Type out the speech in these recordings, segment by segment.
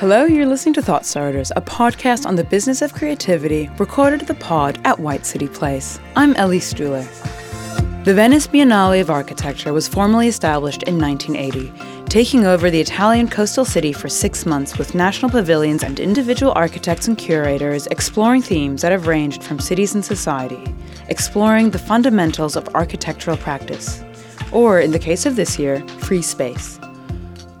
Hello, you're listening to Thought Starters, a podcast on the business of creativity, recorded at the pod at White City Place. I'm Ellie Stuhler. The Venice Biennale of Architecture was formally established in 1980, taking over the Italian coastal city for 6 months with national pavilions and individual architects and curators exploring themes that have ranged from cities and society, exploring the fundamentals of architectural practice, or, in the case of this year, free space.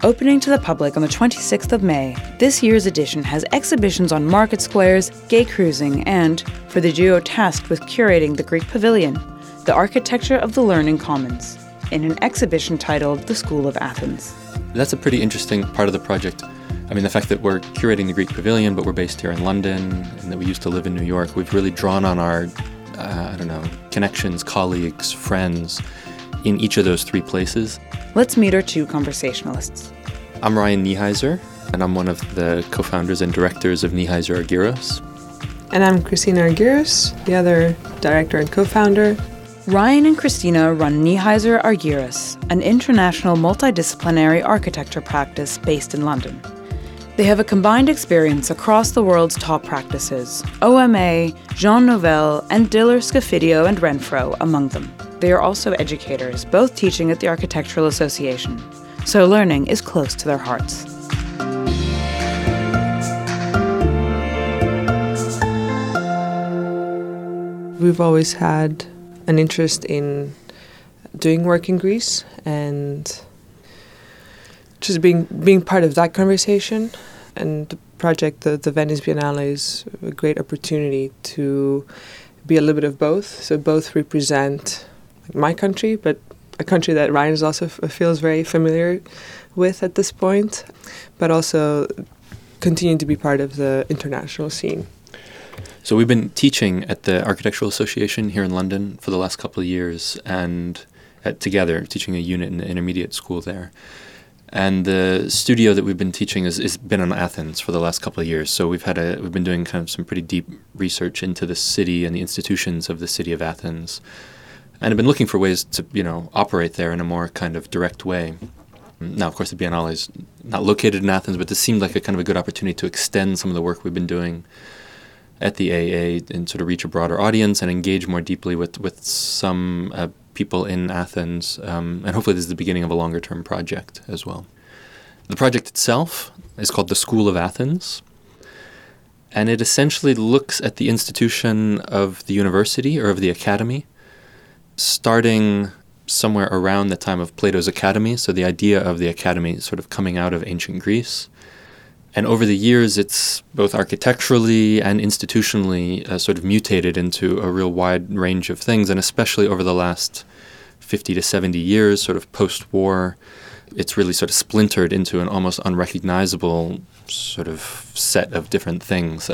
Opening to the public on the 26th of May, this year's edition has exhibitions on market squares, gay cruising, and, for the duo tasked with curating the Greek Pavilion, the architecture of the Learning Commons, in an exhibition titled The School of Athens. That's a pretty interesting part of the project. I mean, the fact that we're curating the Greek Pavilion, but we're based here in London, and that we used to live in New York, we've really drawn on our, connections, colleagues, friends, in each of those three places. Let's meet our two conversationalists. I'm Ryan Niheiser, and I'm one of the co-founders and directors of Niheiser Argyros. And I'm Christina Argyros, the other director and co-founder. Ryan and Christina run Niheiser Argyros, an international multidisciplinary architecture practice based in London. They have a combined experience across the world's top practices, OMA, Jean Nouvel, and Diller Scofidio and Renfro among them. They are also educators, both teaching at the Architectural Association. So learning is close to their hearts. We've always had an interest in doing work in Greece and just being part of that conversation. And the project, the Venice Biennale, is a great opportunity to be a little bit of both. So both represent my country, but a country that Ryan is also feels very familiar with at this point, but also continue to be part of the international scene. So we've been teaching at the Architectural Association here in London for the last couple of years, and together teaching a unit in the intermediate school there. And the studio that we've been teaching has been on Athens for the last couple of years. So we've been doing kind of some pretty deep research into the city and the institutions of the city of Athens. And I've been looking for ways to, operate there in a more kind of direct way. Now, of course, the Biennale is not located in Athens, but this seemed like a kind of a good opportunity to extend some of the work we've been doing at the AA and sort of reach a broader audience and engage more deeply with some people in Athens. And hopefully this is the beginning of a longer-term project as well. The project itself is called The School of Athens. And it essentially looks at the institution of the university or of the academy, starting somewhere around the time of Plato's Academy, so the idea of the academy sort of coming out of ancient Greece. And over the years, it's both architecturally and institutionally sort of mutated into a real wide range of things, and especially over the last 50 to 70 years, sort of post-war, it's really sort of splintered into an almost unrecognizable sort of set of different things.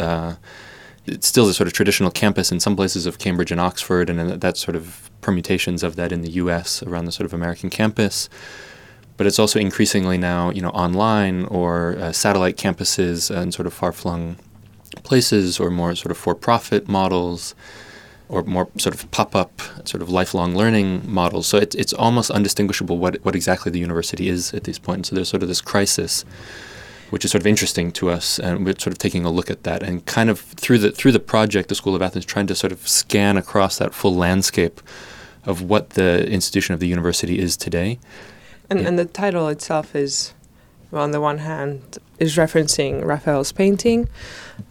It's still the sort of traditional campus in some places of Cambridge and Oxford, and that sort of permutations of that in the U.S. around the sort of American campus. But it's also increasingly now, online or satellite campuses and sort of far-flung places, or more sort of for-profit models, or more sort of pop-up, sort of lifelong learning models. So it's almost undistinguishable what exactly the university is at this point. So there's sort of this crisis, which is sort of interesting to us, and we're sort of taking a look at that, and kind of through the project, the School of Athens, trying to sort of scan across that full landscape of what the institution of the university is today. And the title itself is, on the one hand, is referencing Raphael's painting.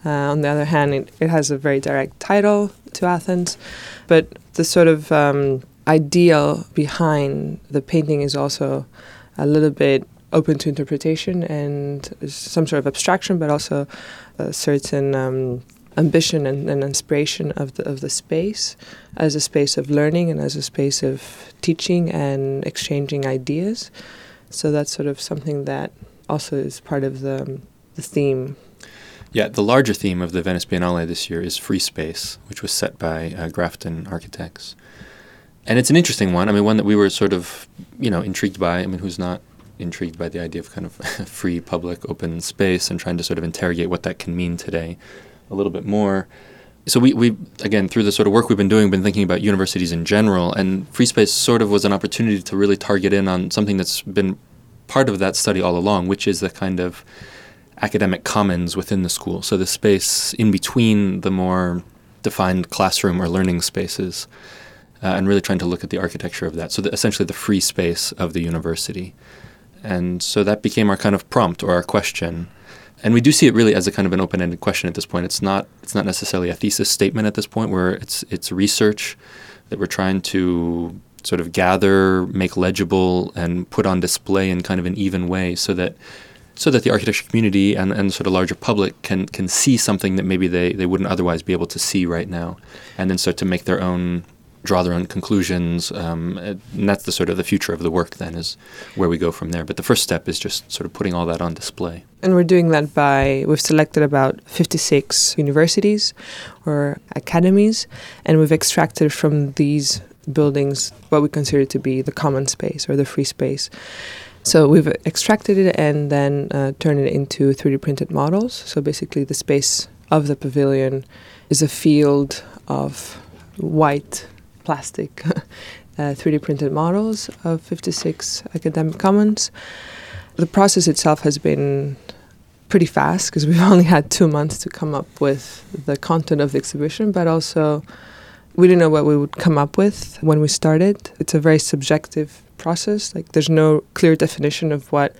On the other hand, it has a very direct title to Athens. But the sort of ideal behind the painting is also a little bit open to interpretation and some sort of abstraction, but also a certain ambition and inspiration of the space as a space of learning and as a space of teaching and exchanging ideas. So that's sort of something that also is part of the theme. Yeah, the larger theme of the Venice Biennale this year is free space, which was set by Grafton Architects. And it's an interesting one. I mean, one that we were sort of, intrigued by. I mean, who's not intrigued by the idea of kind of free, public, open space, and trying to sort of interrogate what that can mean today a little bit more. So we again, through the sort of work we've been doing, been thinking about universities in general, and free space sort of was an opportunity to really target in on something that's been part of that study all along, which is the kind of academic commons within the school, so the space in between the more defined classroom or learning spaces, and really trying to look at the architecture of that, so essentially the free space of the university. And so that became our kind of prompt or our question. And we do see it really as a kind of an open-ended question at this point. It's not necessarily a thesis statement at this point, where it's research that we're trying to sort of gather, make legible, and put on display in kind of an even way, so that the architecture community and sort of larger public can see something that maybe they wouldn't otherwise be able to see right now, and then start to make their own, draw their own conclusions. And that's the sort of the future of the work then, is where we go from there. But the first step is just sort of putting all that on display. And we're doing that we've selected about 56 universities or academies, and we've extracted from these buildings what we consider to be the common space or the free space. So we've extracted it and then turned it into 3D printed models. So basically the space of the pavilion is a field of white plastic 3D printed models of 56 academic commons. The process itself has been pretty fast because we've only had 2 months to come up with the content of the exhibition, but also we didn't know what we would come up with when we started. It's a very subjective process. Like, there's no clear definition of what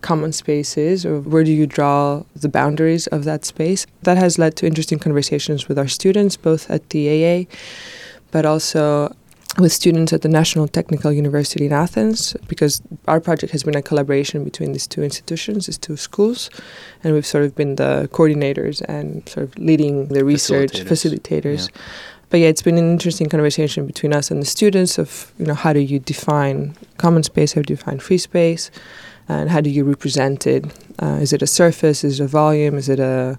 common space is or where do you draw the boundaries of that space. That has led to interesting conversations with our students, both at the AA, but also with students at the National Technical University in Athens, because our project has been a collaboration between these two institutions, these two schools, and we've sort of been the coordinators and sort of leading the research, facilitators. Yeah. But yeah, it's been an interesting conversation between us and the students of, you know, how do you define common space, how do you define free space, and how do you represent it? Is it a surface? Is it a volume? Do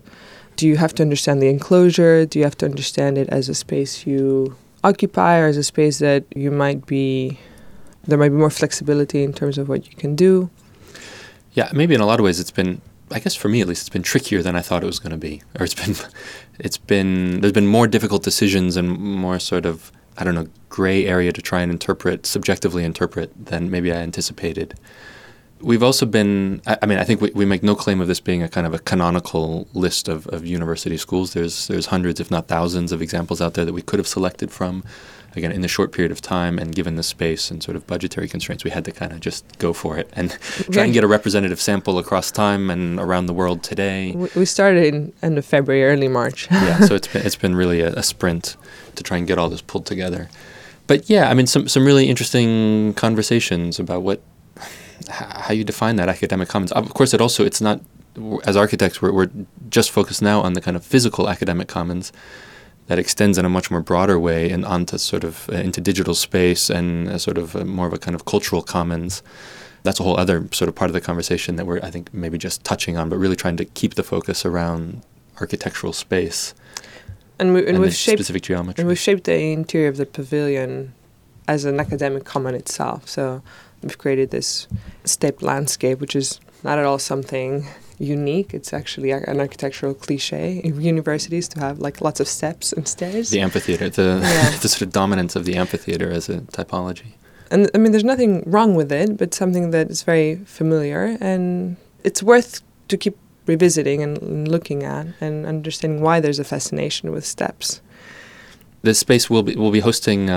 you have to understand the enclosure? Do you have to understand it as a space you occupy, or as a space that there might be more flexibility in terms of what you can do? Yeah, maybe in a lot of ways it's been, I guess for me at least, it's been trickier than I thought it was going to be. Or there's been more difficult decisions and more sort of, I don't know, gray area to try and subjectively interpret than maybe I anticipated. We've also been, I think we make no claim of this being a kind of a canonical list of university schools. There's hundreds, if not thousands, of examples out there that we could have selected from. Again, in the short period of time and given the space and sort of budgetary constraints, we had to kind of just go for it and try and get a representative sample across time and around the world today. We started in end of February, early March. Yeah, so it's been really a sprint to try and get all this pulled together. But yeah, some really interesting conversations about how you define that academic commons. Of course, it's not, as architects, we're just focused now on the kind of physical academic commons that extends in a much more broader way and onto sort of into digital space and more of a kind of cultural commons. That's a whole other sort of part of the conversation that we're, I think, maybe just touching on, but really trying to keep the focus around architectural space and the specific geometry. And we've shaped the interior of the pavilion as an academic common itself. So we've created this stepped landscape, which is not at all something unique. It's actually an architectural cliche in universities to have like lots of steps and stairs. The amphitheater, the sort of dominance of the amphitheater as a typology. And there's nothing wrong with it, but something that is very familiar and it's worth to keep revisiting and looking at and understanding why there's a fascination with steps. This space will be hosting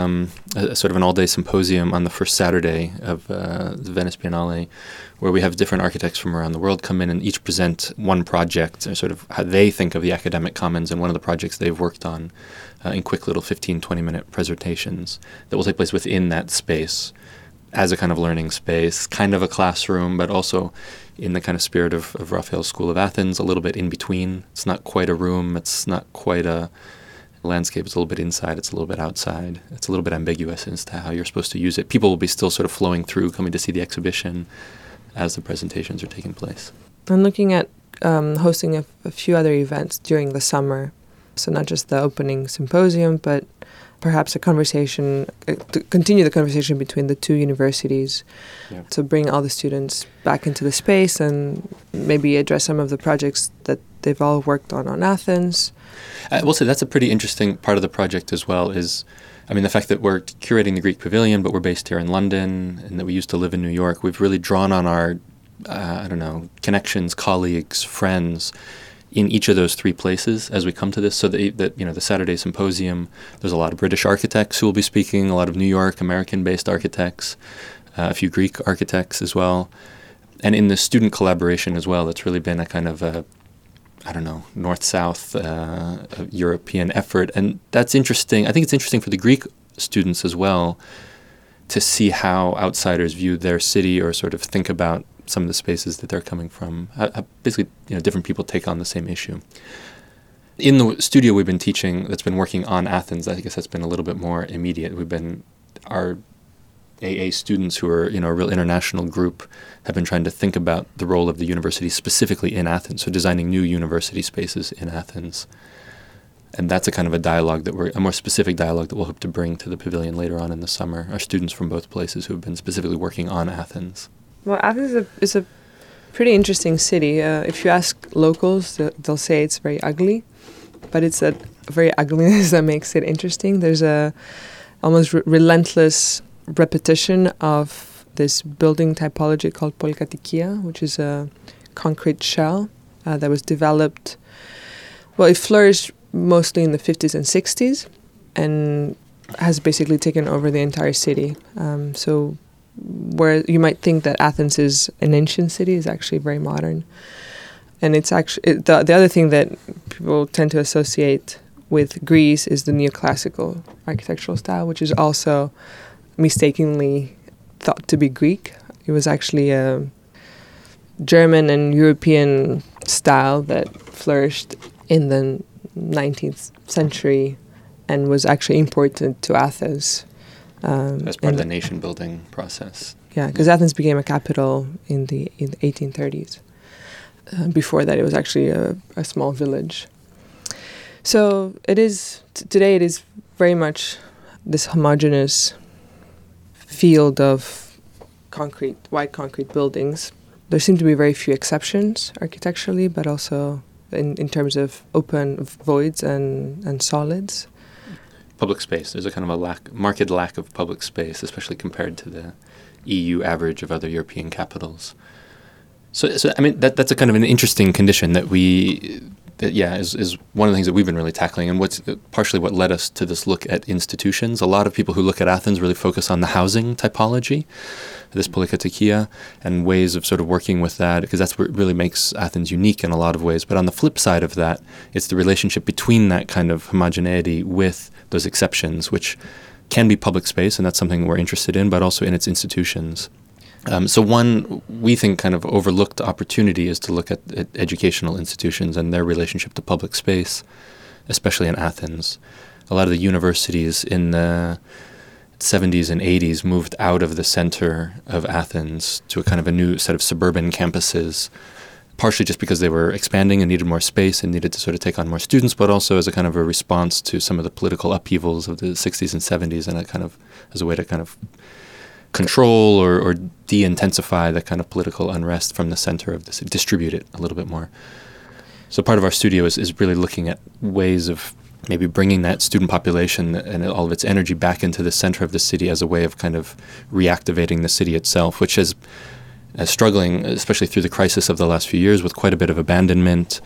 sort of an all-day symposium on the first Saturday of the Venice Biennale, where we have different architects from around the world come in and each present one project, or sort of how they think of the academic commons and one of the projects they've worked on in quick little 15, 20-minute presentations that will take place within that space as a kind of learning space, kind of a classroom, but also in the kind of spirit of Raphael's School of Athens, a little bit in between. It's not quite a room. It's not quite a landscape. It's a little bit inside, it's a little bit outside, it's a little bit ambiguous as to how you're supposed to use it. People will be still sort of flowing through, coming to see the exhibition as the presentations are taking place. I'm looking at hosting a few other events during the summer, so not just the opening symposium, but perhaps a conversation, to continue the conversation between the two universities, yeah, to bring all the students back into the space and maybe address some of the projects that they've all worked on Athens. I will say that's a pretty interesting part of the project as well, is, the fact that we're curating the Greek Pavilion, but we're based here in London and that we used to live in New York. We've really drawn on our I don't know, connections, colleagues, friends in each of those three places as we come to this. So that you know, the Saturday Symposium, there's a lot of British architects who will be speaking, a lot of New York, American-based architects, a few Greek architects as well. And in the student collaboration as well, it's really been a kind of a, I don't know, north-south European effort. And that's interesting. I think it's interesting for the Greek students as well to see how outsiders view their city or sort of think about some of the spaces that they're coming from. Basically, you know, different people take on the same issue. In the studio we've been teaching that's been working on Athens, I guess that's been a little bit more immediate. We've been, our AA students who are, you know, a real international group have been trying to think about the role of the university specifically in Athens, so designing new university spaces in Athens. And that's a kind of a dialogue that a more specific dialogue that we'll hope to bring to the pavilion later on in the summer, our students from both places who have been specifically working on Athens. Well, Athens is a pretty interesting city. If you ask locals, they'll say it's very ugly, but it's that very ugliness that makes it interesting. There's a almost relentless repetition of this building typology called Polykatoikia, which is a concrete shell that was developed. Well, it flourished mostly in the 50s and 60s and has basically taken over the entire city. So where you might think that Athens is an ancient city, is actually very modern. And it's actually the other thing that people tend to associate with Greece is the neoclassical architectural style, which is also mistakenly thought to be Greek. It was actually a German and European style that flourished in the 19th century and was actually imported to Athens. As part of the nation-building process. Yeah, because Athens became a capital in the 1830s. Before that, it was actually a small village. So it is today. It is very much this homogeneous field of concrete, white concrete buildings. There seem to be very few exceptions architecturally, but also in terms of open voids and solids. Public space. There's a kind of a marked lack of public space, especially compared to the EU average of other European capitals. So I mean, that's a kind of an interesting condition that is one of the things that we've been really tackling, and what's partially what led us to this look at institutions. A lot of people who look at Athens really focus on the housing typology, this Polykatoikia, and ways of sort of working with that, because that's what really makes Athens unique in a lot of ways. But on the flip side of that, it's the relationship between that kind of homogeneity with those exceptions, which can be public space, and that's something we're interested in, but also in its institutions. So one, we think, kind of overlooked opportunity is to look at educational institutions and their relationship to public space, especially in Athens. A lot of the universities in the 70s and 80s moved out of the center of Athens to a kind of a new set of suburban campuses, partially just because they were expanding and needed more space and needed to sort of take on more students, but also as a kind of a response to some of the political upheavals of the 60s and 70s, and a kind of as a way to kind of control or de-intensify the kind of political unrest from the center of the city, distribute it a little bit more. So part of our studio is really looking at ways of maybe bringing that student population and all of its energy back into the center of the city as a way of kind of reactivating the city itself, which is struggling, especially through the crisis of the last few years, with quite a bit of abandonment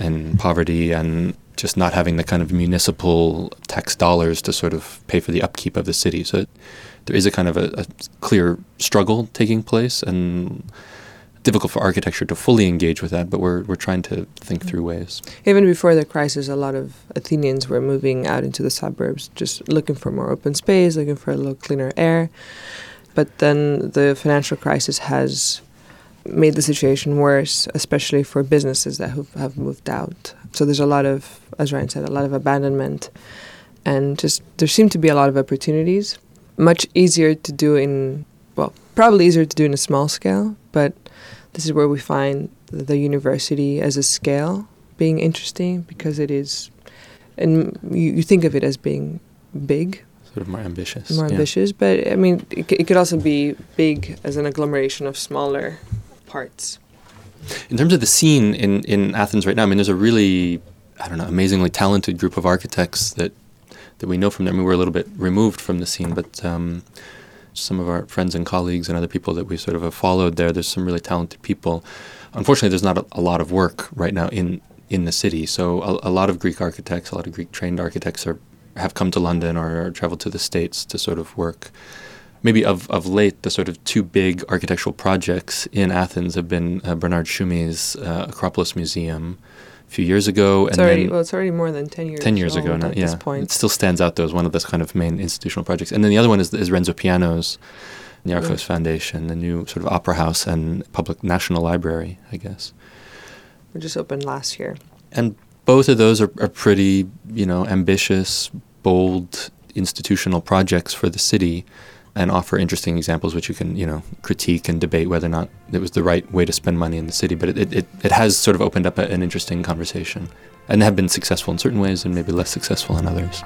and poverty and just not having the kind of municipal tax dollars to sort of pay for the upkeep of the city. So there is a kind of a clear struggle taking place, and difficult for architecture to fully engage with that, but we're trying to think through ways. Even before the crisis, a lot of Athenians were moving out into the suburbs, just looking for more open space, looking for a little cleaner air. But then the financial crisis has made the situation worse, especially for businesses that have moved out. So there's a lot of, as Ryan said, a lot of abandonment, and just there seem to be a lot of opportunities. Much easier to do in, well, probably easier to do in a small scale, but this is where we find the university as a scale being interesting, because it is, and you think of it as being big. Sort of more ambitious. But I mean, it could also be big as an agglomeration of smaller parts. In terms of the scene in Athens right now, I mean, there's a really, I don't know, amazingly talented group of architects that we know from there. I mean, we're a little bit removed from the scene, but some of our friends and colleagues and other people that we sort of have followed there. There's some really talented people. Unfortunately, there's not a lot of work right now in the city. So a lot of Greek architects, a lot of Greek-trained architects have come to London or traveled to the States to sort of work. Maybe of late, the sort of two big architectural projects in Athens have been Bernard Shumi's Acropolis Museum a few years ago. It's already more than 10 years ago. 10 years ago now, yeah. This point. It still stands out, though, as one of those kind of main institutional projects. And then the other one is Renzo Piano's Niarchos Foundation, the new sort of opera house and public national library, I guess. Which just opened last year. And both of those are pretty, ambitious, bold institutional projects for the city, and offer interesting examples which you can, critique and debate whether or not it was the right way to spend money in the city. But it has sort of opened up an interesting conversation and have been successful in certain ways and maybe less successful in others.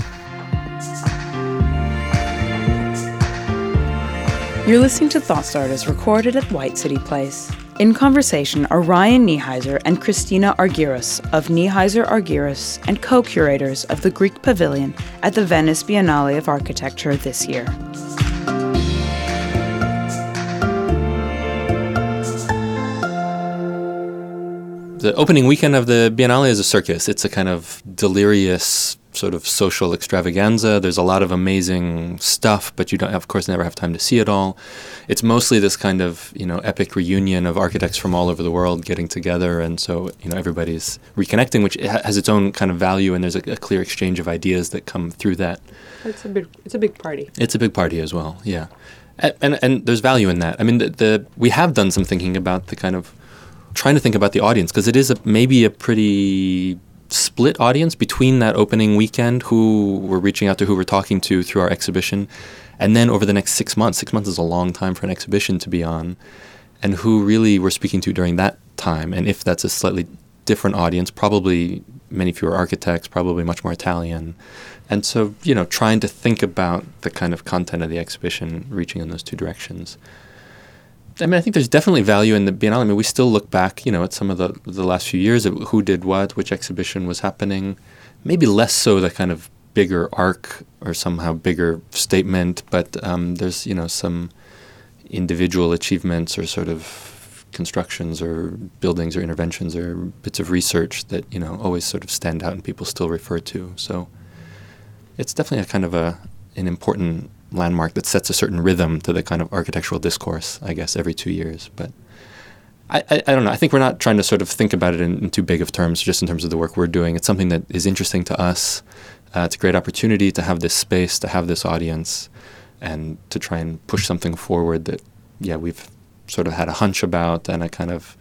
You're listening to Thought Starters, recorded at White City Place. In conversation are Ryan Niheiser and Christina Argyros of Niheiser Argyros and co-curators of the Greek Pavilion at the Venice Biennale of Architecture this year. The opening weekend of the Biennale is a circus. It's a kind of delirious sort of social extravaganza. There's a lot of amazing stuff, but you don't, of course, never have time to see it all. It's mostly this kind of, epic reunion of architects from all over the world getting together. And so, everybody's reconnecting, which has its own kind of value. And there's a clear exchange of ideas that come through that. It's a big party. It's a big party as well, yeah. And there's value in that. I mean, we have done some thinking about the kind of trying to think about the audience, because it is maybe a pretty split audience between that opening weekend, who we're reaching out to, who we're talking to through our exhibition, and then over the next 6 months. 6 months is a long time for an exhibition to be on, and who really we're speaking to during that time. And if that's a slightly different audience, probably many fewer architects, probably much more Italian. And so, trying to think about the kind of content of the exhibition, reaching in those two directions. I mean, I think there's definitely value in the Biennale. I mean, we still look back, at some of the last few years of who did what, which exhibition was happening. Maybe less so the kind of bigger arc or somehow bigger statement, but there's, some individual achievements or sort of constructions or buildings or interventions or bits of research that, always sort of stand out and people still refer to. So it's definitely a kind of an important landmark that sets a certain rhythm to the kind of architectural discourse, I guess, every 2 years. But I don't know. I think we're not trying to sort of think about it in too big of terms, just in terms of the work we're doing. It's something that is interesting to us. It's a great opportunity to have this space, to have this audience, and to try and push something forward that, we've sort of had a hunch about and a kind of,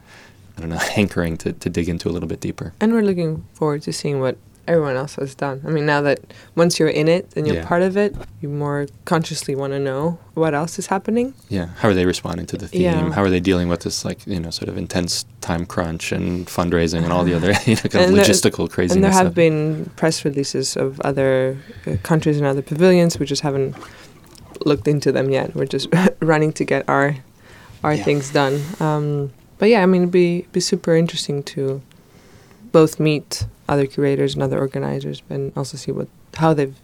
hankering to dig into a little bit deeper. And we're looking forward to seeing what everyone else has done. I mean, now that once you're in it and you're part of it, you more consciously want to know what else is happening. Yeah. How are they responding to the theme? Yeah. How are they dealing with this, sort of intense time crunch and fundraising and all the other, kind of logistical craziness? And there have been press releases of other countries and other pavilions. We just haven't looked into them yet. We're just running to get our things done. But yeah, I mean, it'd be super interesting to both meet other curators and other organizers, and also see how they've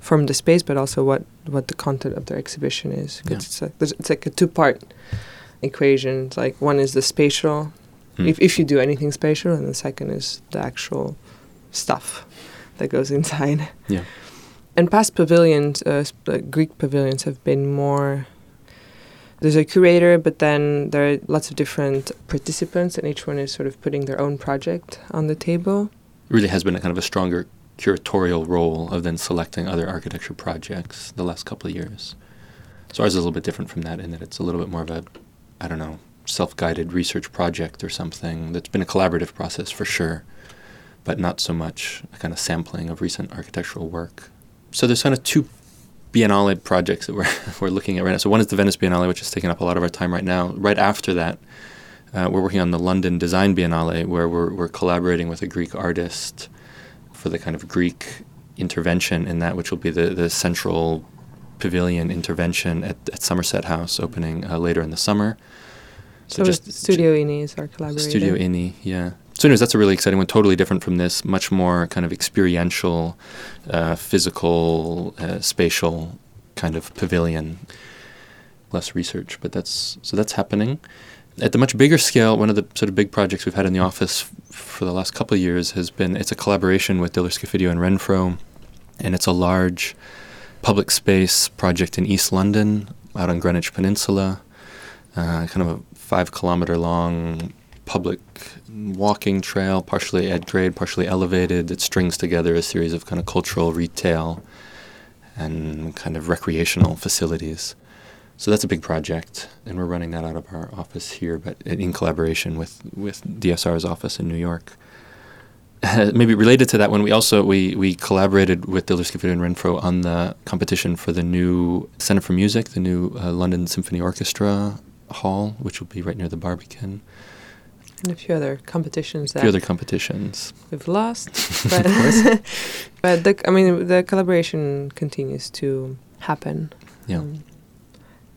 formed the space, but also what the content of their exhibition is. Cause it's like a two-part equation. It's like one is the spatial, if you do anything spatial, and the second is the actual stuff that goes inside. Yeah. And past pavilions, Greek pavilions, have been more. There's a curator, but then there are lots of different participants, and each one is sort of putting their own project on the table. It really has been a kind of a stronger curatorial role of then selecting other architecture projects the last couple of years. So ours is a little bit different from that, in that it's a little bit more of a, self-guided research project or something that's been a collaborative process for sure, but not so much a kind of sampling of recent architectural work. So there's kind of two Biennale projects that we're looking at right now. So one is the Venice Biennale, which is taking up a lot of our time right now. Right after that, we're working on the London Design Biennale, where we're collaborating with a Greek artist for the kind of Greek intervention in that, which will be the central pavilion intervention at Somerset House, opening later in the summer. So just Studio Ines are collaborating. Studio Ines, yeah. So anyways, that's a really exciting one, totally different from this, much more kind of experiential, physical, spatial kind of pavilion. less research, but that's happening. At the much bigger scale, one of the sort of big projects we've had in the office for the last couple of years has been, it's a collaboration with Diller Scofidio and Renfro, and it's a large public space project in East London, out on Greenwich Peninsula, kind of a 5-kilometer long public walking trail, partially at grade, partially elevated, that strings together a series of kind of cultural, retail, and kind of recreational facilities. So that's a big project, and we're running that out of our office here, but in collaboration with DSR's office in New York. Maybe related to that one, we collaborated with Diller Scofidio and Renfro on the competition for the new Center for Music, the new London Symphony Orchestra Hall, which will be right near the Barbican. And a few other competitions that we've lost. But, but the collaboration continues to happen. Yeah.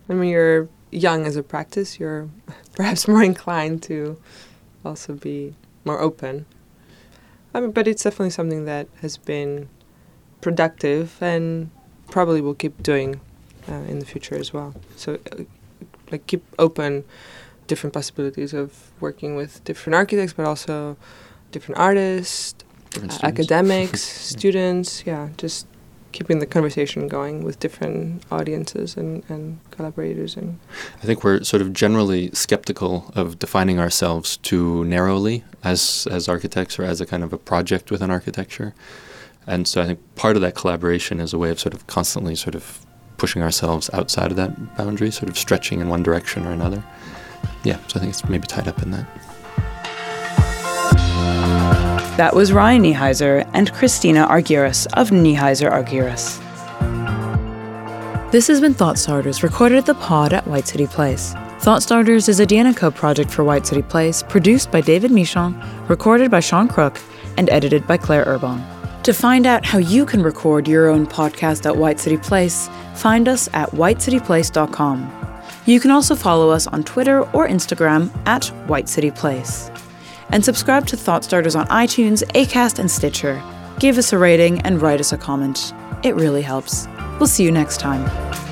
When you're young as a practice, you're perhaps more inclined to also be more open. But it's definitely something that has been productive and probably will keep doing in the future as well. So keep open different possibilities of working with different architects, but also different artists, academics, students. Yeah, just keeping the conversation going with different audiences and collaborators. And I think we're sort of generally skeptical of defining ourselves too narrowly as architects or as a kind of a project within architecture. And so I think part of that collaboration is a way of sort of constantly sort of pushing ourselves outside of that boundary, sort of stretching in one direction or another. Yeah, so I think it's maybe tied up in that. That was Ryan Niheiser and Christina Argyros of Niheiser Argyros. This has been Thought Starters, recorded at the pod at White City Place. Thought Starters is a Deanna Coe project for White City Place, produced by David Michon, recorded by Sean Crook, and edited by Claire Urban. To find out how you can record your own podcast at White City Place, find us at whitecityplace.com. You can also follow us on Twitter or Instagram at White City Place. And subscribe to Thought Starters on iTunes, Acast, and Stitcher. Give us a rating and write us a comment. It really helps. We'll see you next time.